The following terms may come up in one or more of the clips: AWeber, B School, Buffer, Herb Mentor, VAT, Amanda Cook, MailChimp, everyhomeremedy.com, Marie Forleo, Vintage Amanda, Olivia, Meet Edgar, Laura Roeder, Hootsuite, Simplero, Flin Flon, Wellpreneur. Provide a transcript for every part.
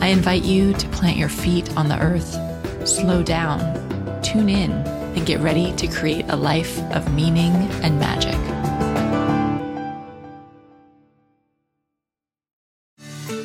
I invite you to plant your feet on the earth, slow down, tune in, and get ready to create a life of meaning and magic.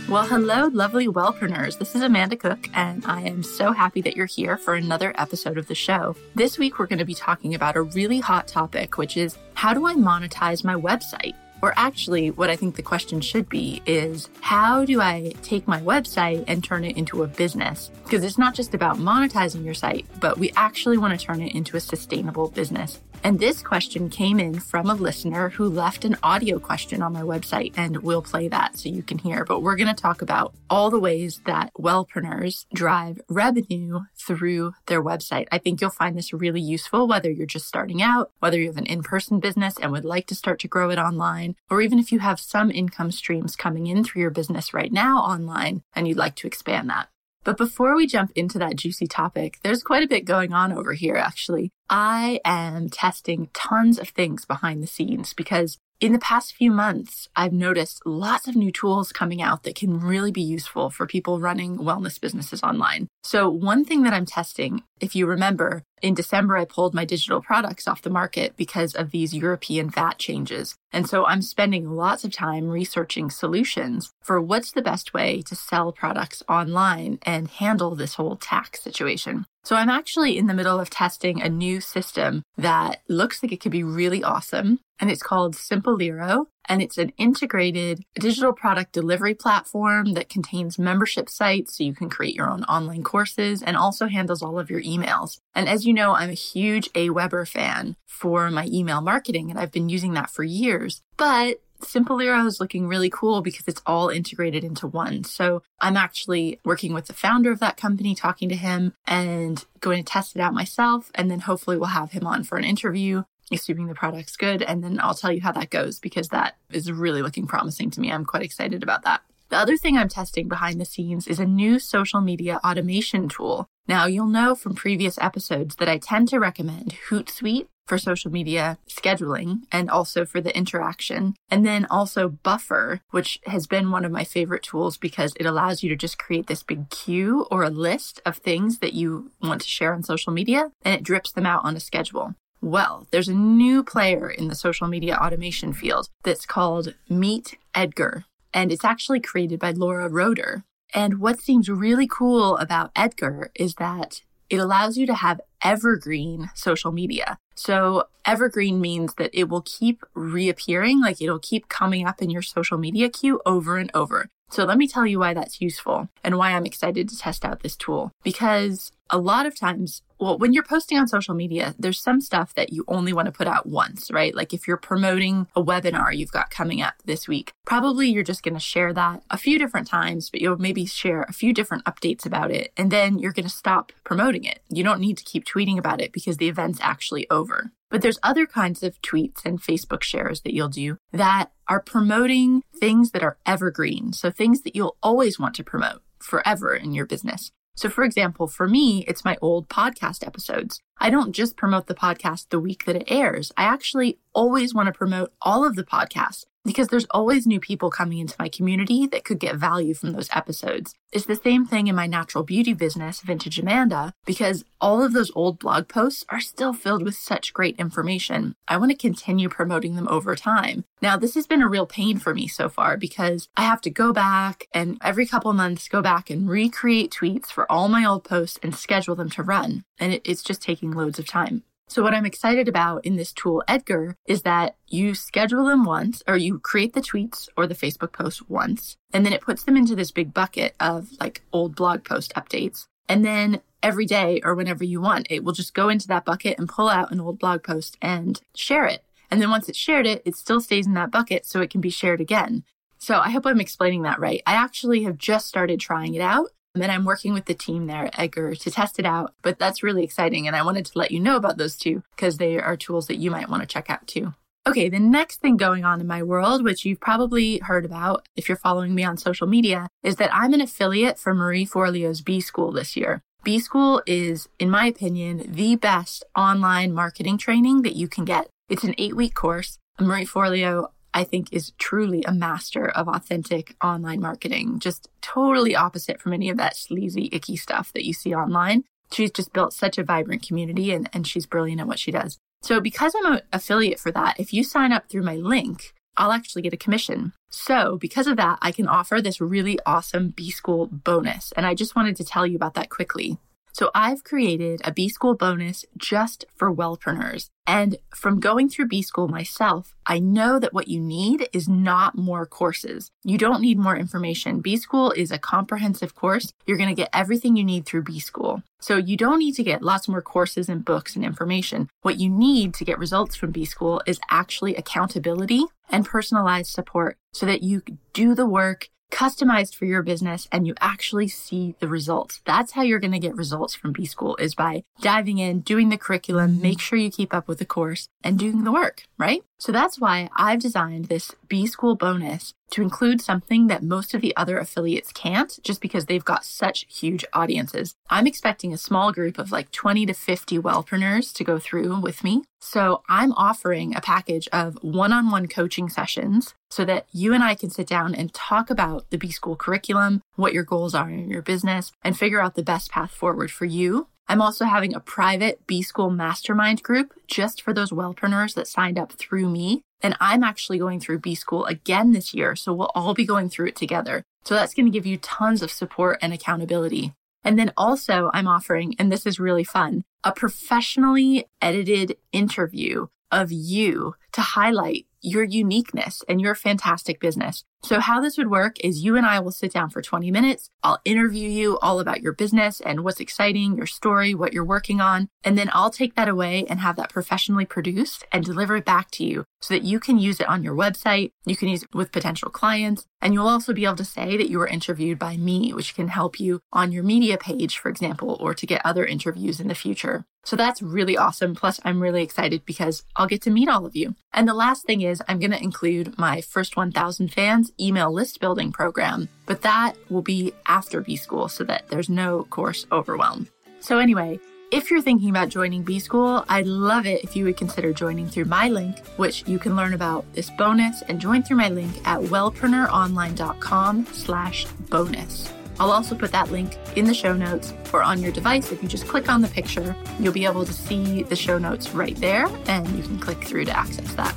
Well, hello, lovely Wellpreneurs. This is Amanda Cook, and I am so happy that you're here for another episode of the show. This week, we're going to be talking about a really hot topic, which is how do I monetize my website? Or actually, what I think the question should be is, how do I take my website and turn it into a business? Because it's not just about monetizing your site, but we actually want to turn it into a sustainable business. And this question came in from a listener who left an audio question on my website, and we'll play that so you can hear. But we're going to talk about all the ways that Wellpreneurs drive revenue through their website. I think you'll find this really useful, whether you're just starting out, whether you have an in-person business and would like to start to grow it online, or even if you have some income streams coming in through your business right now online and you'd like to expand that. But before we jump into that juicy topic, there's quite a bit going on over here, actually. I am testing tons of things behind the scenes because in the past few months, I've noticed lots of new tools coming out that can really be useful for people running wellness businesses online. So one thing that I'm testing, if you remember, in December, I pulled my digital products off the market because of these European VAT changes. And so I'm spending lots of time researching solutions for what's the best way to sell products online and handle this whole tax situation. So I'm actually in the middle of testing a new system that looks like it could be really awesome. And it's called Simplero. And it's an integrated digital product delivery platform that contains membership sites so you can create your own online courses and also handles all of your emails. And as you know, I'm a huge AWeber fan for my email marketing, and I've been using that for years. But Simplero is looking really cool because it's all integrated into one. So I'm actually working with the founder of that company, talking to him, and going to test it out myself. And then hopefully we'll have him on for an interview, assuming the product's good. And then I'll tell you how that goes because that is really looking promising to me. I'm quite excited about that. The other thing I'm testing behind the scenes is a new social media automation tool. Now, you'll know from previous episodes that I tend to recommend Hootsuite for social media scheduling and also for the interaction. And then also Buffer, which has been one of my favorite tools because it allows you to just create this big queue or a list of things that you want to share on social media, and it drips them out on a schedule. Well, there's a new player in the social media automation field that's called Meet Edgar, and it's actually created by Laura Roeder. And what seems really cool about Edgar is that it allows you to have evergreen social media. So evergreen means that it will keep reappearing, like it'll keep coming up in your social media queue over and over. So let me tell you why that's useful and why I'm excited to test out this tool. Because a lot of times, when you're posting on social media, there's some stuff that you only want to put out once, right? Like if you're promoting a webinar you've got coming up this week, probably you're just going to share that a few different times, but you'll maybe share a few different updates about it. And then you're going to stop promoting it. You don't need to keep tweeting about it because the event's actually over. But there's other kinds of tweets and Facebook shares that you'll do that are promoting things that are evergreen. So things that you'll always want to promote forever in your business. So for example, for me, it's my old podcast episodes. I don't just promote the podcast the week that it airs. I actually always want to promote all of the podcasts because there's always new people coming into my community that could get value from those episodes. It's the same thing in my natural beauty business, Vintage Amanda, because all of those old blog posts are still filled with such great information. I want to continue promoting them over time. Now, this has been a real pain for me so far because I have to go back and every couple months go back and recreate tweets for all my old posts and schedule them to run. And it's just taking loads of time. So what I'm excited about in this tool, Edgar, is that you schedule them once, or you create the tweets or the Facebook posts once, and then it puts them into this big bucket of like old blog post updates. And then every day or whenever you want, it will just go into that bucket and pull out an old blog post and share it. And then once it's shared it, it still stays in that bucket so it can be shared again. So I hope I'm explaining that right. I actually have just started trying it out. And I'm working with the team there at Edgar to test it out. But that's really exciting. And I wanted to let you know about those two because they are tools that you might want to check out too. Okay, the next thing going on in my world, which you've probably heard about if you're following me on social media, is that I'm an affiliate for Marie Forleo's B School this year. B School is, in my opinion, the best online marketing training that you can get. It's an 8-week course. Marie Forleo, I think, is truly a master of authentic online marketing, just totally opposite from any of that sleazy, icky stuff that you see online. She's just built such a vibrant community and she's brilliant at what she does. So because I'm an affiliate for that, if you sign up through my link, I'll actually get a commission. So because of that, I can offer this really awesome B School bonus. And I just wanted to tell you about that quickly. So I've created a B School bonus just for Wellpreneurs. And from going through B School myself, I know that what you need is not more courses. You don't need more information. B School is a comprehensive course. You're going to get everything you need through B School. So you don't need to get lots more courses and books and information. What you need to get results from B School is actually accountability and personalized support so that you do the work customized for your business and you actually see the results. That's how you're going to get results from B School, is by diving in, doing the curriculum, make sure you keep up with the course and doing the work, right? So that's why I've designed this B School bonus to include something that most of the other affiliates can't, just because they've got such huge audiences. I'm expecting a small group of like 20 to 50 Wellpreneurs to go through with me. So I'm offering a package of one-on-one coaching sessions so that you and I can sit down and talk about the B School curriculum, what your goals are in your business, and figure out the best path forward for you. I'm also having a private B School mastermind group just for those Wellpreneurs that signed up through me. And I'm actually going through B School again this year, so we'll all be going through it together. So that's going to give you tons of support and accountability. And then also I'm offering, and this is really fun, a professionally edited interview of you to highlight your uniqueness and your fantastic business. So how this would work is you and I will sit down for 20 minutes. I'll interview you all about your business and what's exciting, your story, what you're working on. And then I'll take that away and have that professionally produced and deliver it back to you so that you can use it on your website. You can use it with potential clients. And you'll also be able to say that you were interviewed by me, which can help you on your media page, for example, or to get other interviews in the future. So that's really awesome. Plus, I'm really excited because I'll get to meet all of you. And the last thing is I'm going to include my first 1,000 fans email list building program, but that will be after B School so that there's no course overwhelm. So anyway, if you're thinking about joining B School, I'd love it if you would consider joining through my link, which you can learn about this bonus and join through my link at wellpreneuronline.com/bonus. I'll also put that link in the show notes, or on your device. If you just click on the picture, you'll be able to see the show notes right there and you can click through to access that.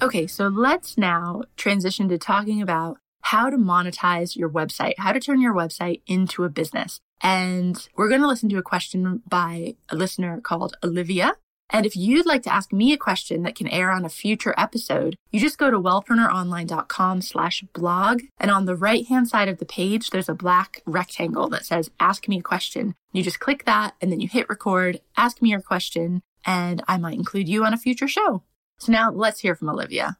Okay, so let's now transition to talking about how to monetize your website, how to turn your website into a business. And we're going to listen to a question by a listener called Olivia. And if you'd like to ask me a question that can air on a future episode, you just go to wellpreneuronline.com/blog. And on the right-hand side of the page, there's a black rectangle that says, ask me a question. You just click that and then you hit record, ask me your question, and I might include you on a future show. So now let's hear from Olivia.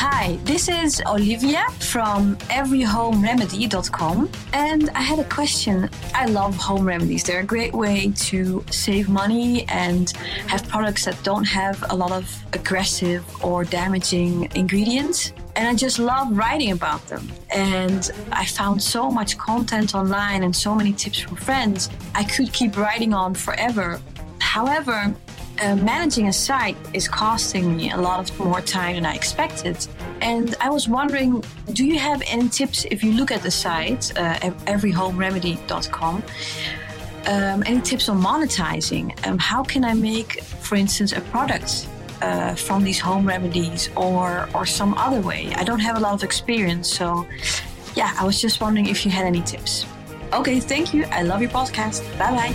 Hi, this is Olivia from everyhomeremedy.com. And I had a question. I love home remedies. They're a great way to save money and have products that don't have a lot of aggressive or damaging ingredients. And I just love writing about them. And I found so much content online and so many tips from friends. I could keep writing on forever. However, managing a site is costing me a lot of more time than I expected. And I was wondering, do you have any tips if you look at the site, everyhomeremedy.com, any tips on monetizing? How can I make, for instance, a product from these home remedies or some other way? I don't have a lot of experience, so yeah, I was just wondering if you had any tips. Okay, thank you. I love your podcast. Bye-bye.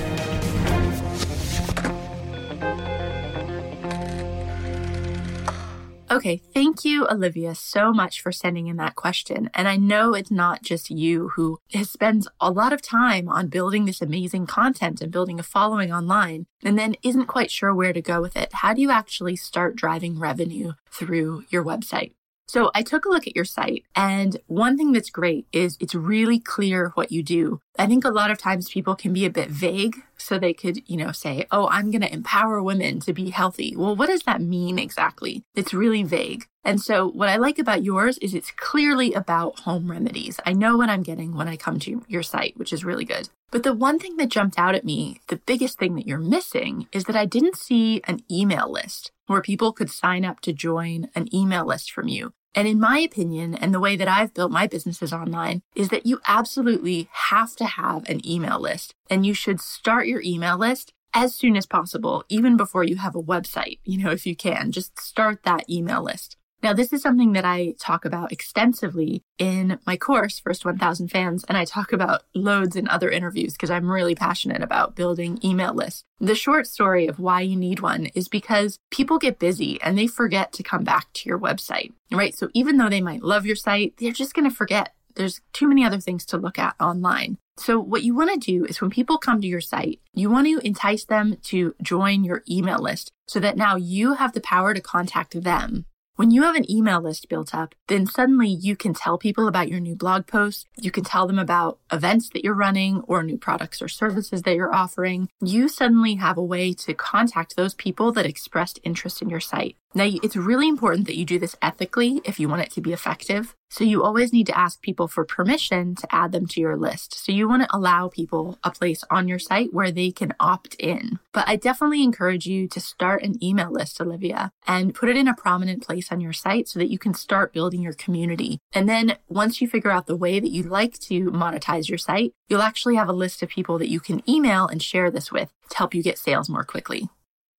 Okay, thank you, Olivia, so much for sending in that question. And I know it's not just you who spends a lot of time on building this amazing content and building a following online and then isn't quite sure where to go with it. How do you actually start driving revenue through your website? So I took a look at your site, and one thing that's great is it's really clear what you do. I think a lot of times people can be a bit vague, so they could, say, oh, I'm going to empower women to be healthy. Well, what does that mean exactly? It's really vague. And so what I like about yours is it's clearly about home remedies. I know what I'm getting when I come to your site, which is really good. But the one thing that jumped out at me, the biggest thing that you're missing, is that I didn't see an email list where people could sign up to join an email list from you. And in my opinion, and the way that I've built my businesses online, is that you absolutely have to have an email list, and you should start your email list as soon as possible, even before you have a website. If you can, just start that email list. Now, this is something that I talk about extensively in my course, First 1,000 Fans, and I talk about loads in other interviews because I'm really passionate about building email lists. The short story of why you need one is because people get busy and they forget to come back to your website, right? So even though they might love your site, they're just going to forget. There's too many other things to look at online. So what you want to do is when people come to your site, you want to entice them to join your email list so that now you have the power to contact them. When you have an email list built up, then suddenly you can tell people about your new blog post. You can tell them about events that you're running or new products or services that you're offering. You suddenly have a way to contact those people that expressed interest in your site. Now, it's really important that you do this ethically if you want it to be effective. So you always need to ask people for permission to add them to your list. So you want to allow people a place on your site where they can opt in. But I definitely encourage you to start an email list, Olivia, and put it in a prominent place on your site so that you can start building your community. And then once you figure out the way that you'd like to monetize your site, you'll actually have a list of people that you can email and share this with to help you get sales more quickly.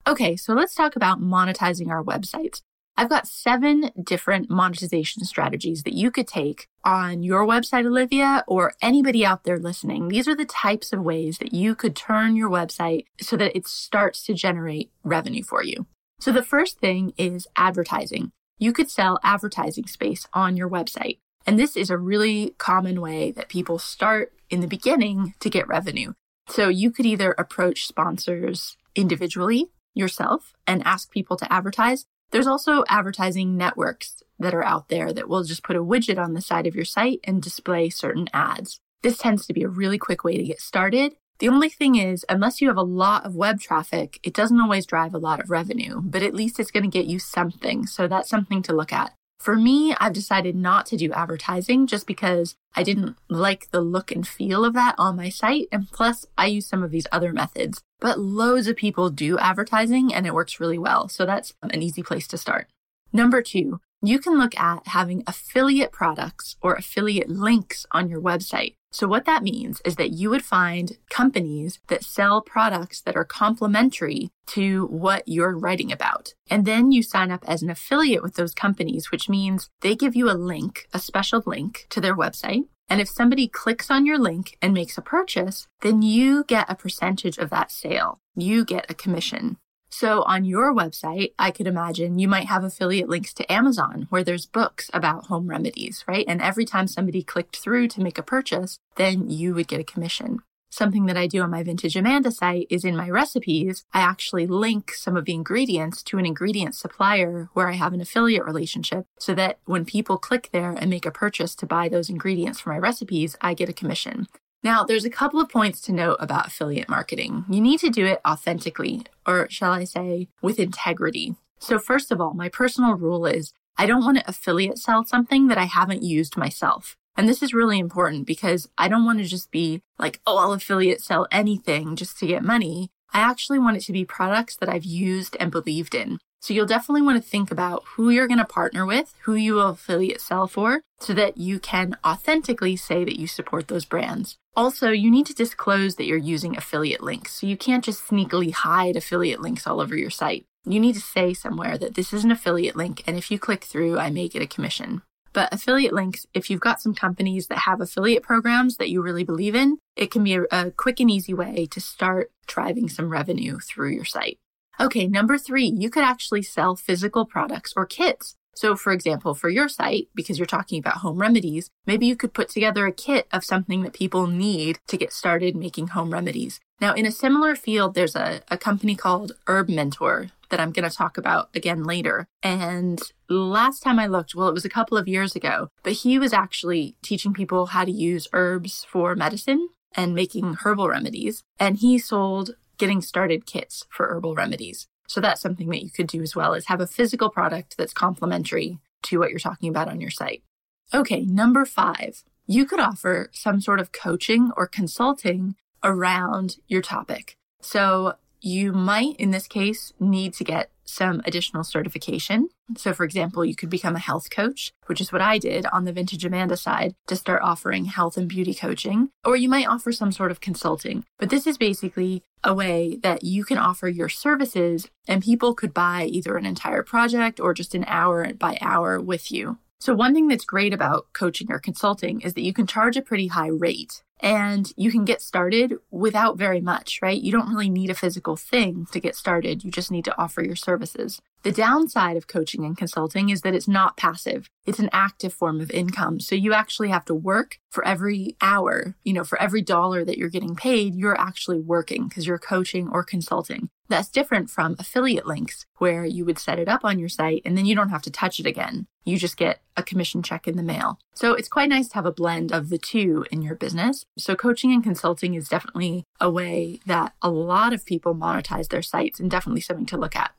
Okay, so let's talk about monetizing our websites. I've got 7 different monetization strategies that you could take on your website, Olivia, or anybody out there listening. These are the types of ways that you could turn your website so that it starts to generate revenue for you. So the first thing is advertising. You could sell advertising space on your website. And this is a really common way that people start in the beginning to get revenue. So you could either approach sponsors individually yourself and ask people to advertise. There's also advertising networks that are out there that will just put a widget on the side of your site and display certain ads. This tends to be a really quick way to get started. The only thing is, unless you have a lot of web traffic, it doesn't always drive a lot of revenue, but at least it's going to get you something. So that's something to look at. For me, I've decided not to do advertising just because I didn't like the look and feel of that on my site. And plus, I use some of these other methods. But loads of people do advertising and it works really well. So that's an easy place to start. Number 2, you can look at having affiliate products or affiliate links on your website. So what that means is that you would find companies that sell products that are complementary to what you're writing about. And then you sign up as an affiliate with those companies, which means they give you a link, a special link to their website. And if somebody clicks on your link and makes a purchase, then you get a percentage of that sale. You get a commission. So on your website, I could imagine you might have affiliate links to Amazon where there's books about home remedies, right? And every time somebody clicked through to make a purchase, then you would get a commission. Something that I do on my Vintage Amanda site is in my recipes, I actually link some of the ingredients to an ingredient supplier where I have an affiliate relationship so that when people click there and make a purchase to buy those ingredients for my recipes, I get a commission. Now, there's a couple of points to note about affiliate marketing. You need to do it authentically, or shall I say, with integrity. So first of all, my personal rule is I don't want to affiliate sell something that I haven't used myself. And this is really important because I don't want to just be like, oh, I'll affiliate sell anything just to get money. I actually want it to be products that I've used and believed in. So you'll definitely want to think about who you're going to partner with, who you will affiliate sell for, so that you can authentically say that you support those brands. Also, you need to disclose that you're using affiliate links. So you can't just sneakily hide affiliate links all over your site. You need to say somewhere that this is an affiliate link, and if you click through, I may get a commission. But affiliate links, if you've got some companies that have affiliate programs that you really believe in, it can be a quick and easy way to start driving some revenue through your site. Okay, number 3, you could actually sell physical products or kits. So for example, for your site, because you're talking about home remedies, maybe you could put together a kit of something that people need to get started making home remedies. Now, in a similar field, there's a company called Herb Mentor that I'm going to talk about again later. And last time I looked, well, it was a couple of years ago, but he was actually teaching people how to use herbs for medicine and making herbal remedies. And he sold getting started kits for herbal remedies. So that's something that you could do as well, is have a physical product that's complementary to what you're talking about on your site. Okay, number 5, you could offer some sort of coaching or consulting around your topic. So you might, in this case, need to get some additional certification. So for example, you could become a health coach, which is what I did on the Vintage Amanda side to start offering health and beauty coaching, or you might offer some sort of consulting. But this is basically a way that you can offer your services and people could buy either an entire project or just an hour by hour with you. So one thing that's great about coaching or consulting is that you can charge a pretty high rate and you can get started without very much, right? You don't really need a physical thing to get started. You just need to offer your services. The downside of coaching and consulting is that it's not passive. It's an active form of income. So you actually have to work for every hour, for every dollar that you're getting paid, you're actually working because you're coaching or consulting. That's different from affiliate links where you would set it up on your site and then you don't have to touch it again. You just get a commission check in the mail. So it's quite nice to have a blend of the two in your business. So coaching and consulting is definitely a way that a lot of people monetize their sites and definitely something to look at.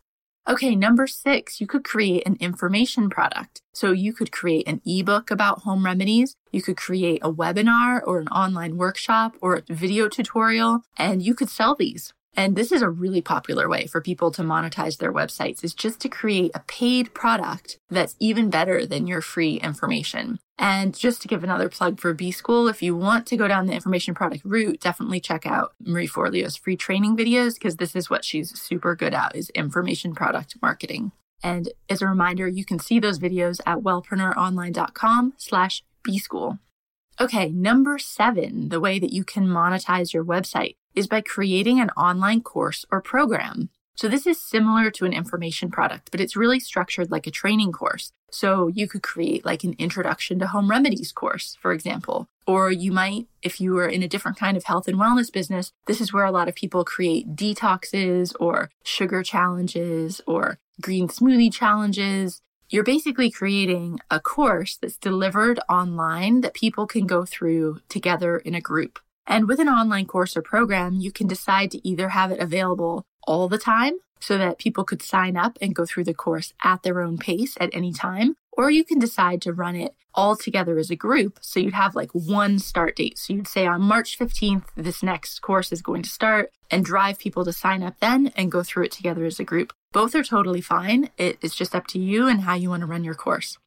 Okay, number 6, you could create an information product. So you could create an ebook about home remedies. You could create a webinar or an online workshop or a video tutorial, and you could sell these. And this is a really popular way for people to monetize their websites, is just to create a paid product that's even better than your free information. And just to give another plug for B School, if you want to go down the information product route, definitely check out Marie Forleo's free training videos, because this is what she's super good at, is information product marketing. And as a reminder, you can see those videos at wellpreneuronline.com/bschool. Okay, number 7, the way that you can monetize your website is by creating an online course or program. So this is similar to an information product, but it's really structured like a training course. So you could create like an introduction to home remedies course, for example. Or you might, if you were in a different kind of health and wellness business, this is where a lot of people create detoxes or sugar challenges or green smoothie challenges. You're basically creating a course that's delivered online that people can go through together in a group. And with an online course or program, you can decide to either have it available all the time so that people could sign up and go through the course at their own pace at any time, or you can decide to run it all together as a group. So you'd have like one start date. So you'd say on March 15th, this next course is going to start, and drive people to sign up then and go through it together as a group. Both are totally fine. It is just up to you and how you want to run your course.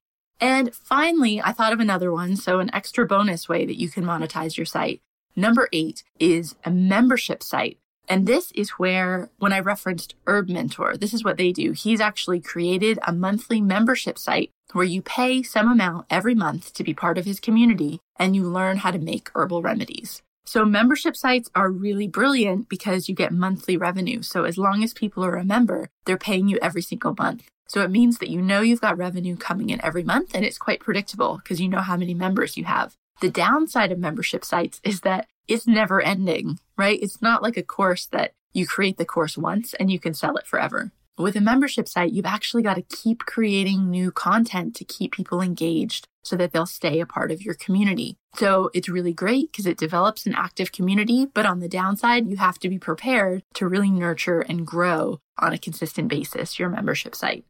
And finally, I thought of another one. So an extra bonus way that you can monetize your site. Number 8 is a membership site. And this is where, when I referenced Herb Mentor, this is what they do. He's actually created a monthly membership site where you pay some amount every month to be part of his community and you learn how to make herbal remedies. So membership sites are really brilliant because you get monthly revenue. So as long as people are a member, they're paying you every single month. So it means that you've got revenue coming in every month, and it's quite predictable because you know how many members you have. The downside of membership sites is that it's never ending, right? It's not like a course that you create the course once and you can sell it forever. With a membership site, you've actually got to keep creating new content to keep people engaged so that they'll stay a part of your community. So it's really great because it develops an active community, but on the downside, you have to be prepared to really nurture and grow on a consistent basis your membership site.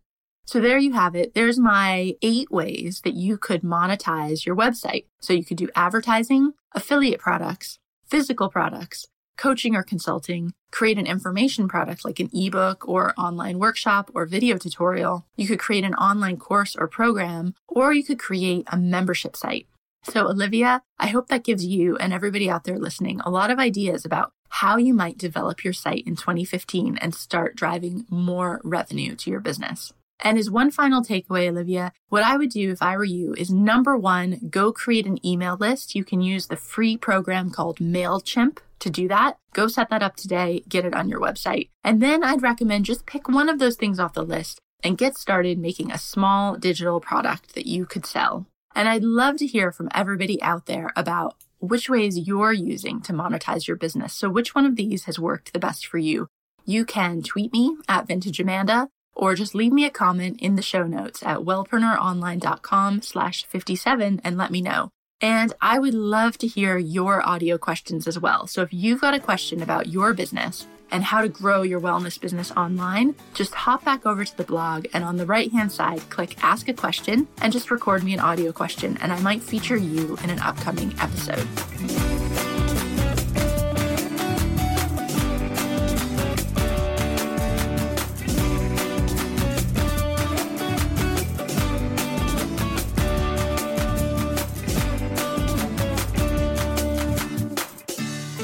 So there you have it. There's my 8 ways that you could monetize your website. So you could do advertising, affiliate products, physical products, coaching or consulting, create an information product like an ebook or online workshop or video tutorial. You could create an online course or program, or you could create a membership site. So Olivia, I hope that gives you and everybody out there listening a lot of ideas about how you might develop your site in 2015 and start driving more revenue to your business. And as one final takeaway, Olivia, what I would do if I were you is, number 1, go create an email list. You can use the free program called MailChimp to do that. Go set that up today, get it on your website. And then I'd recommend just pick one of those things off the list and get started making a small digital product that you could sell. And I'd love to hear from everybody out there about which ways you're using to monetize your business. So which one of these has worked the best for you? You can tweet me at Vintage Amanda, or just leave me a comment in the show notes at wellpreneuronline.com/57 and let me know. And I would love to hear your audio questions as well. So if you've got a question about your business and how to grow your wellness business online, just hop back over to the blog and on the right-hand side, click Ask a Question and just record me an audio question, and I might feature you in an upcoming episode.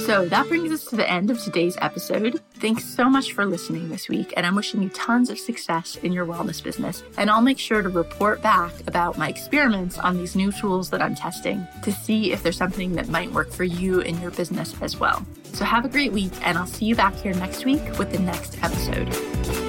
So that brings us to the end of today's episode. Thanks so much for listening this week, and I'm wishing you tons of success in your wellness business. And I'll make sure to report back about my experiments on these new tools that I'm testing to see if there's something that might work for you in your business as well. So have a great week, and I'll see you back here next week with the next episode.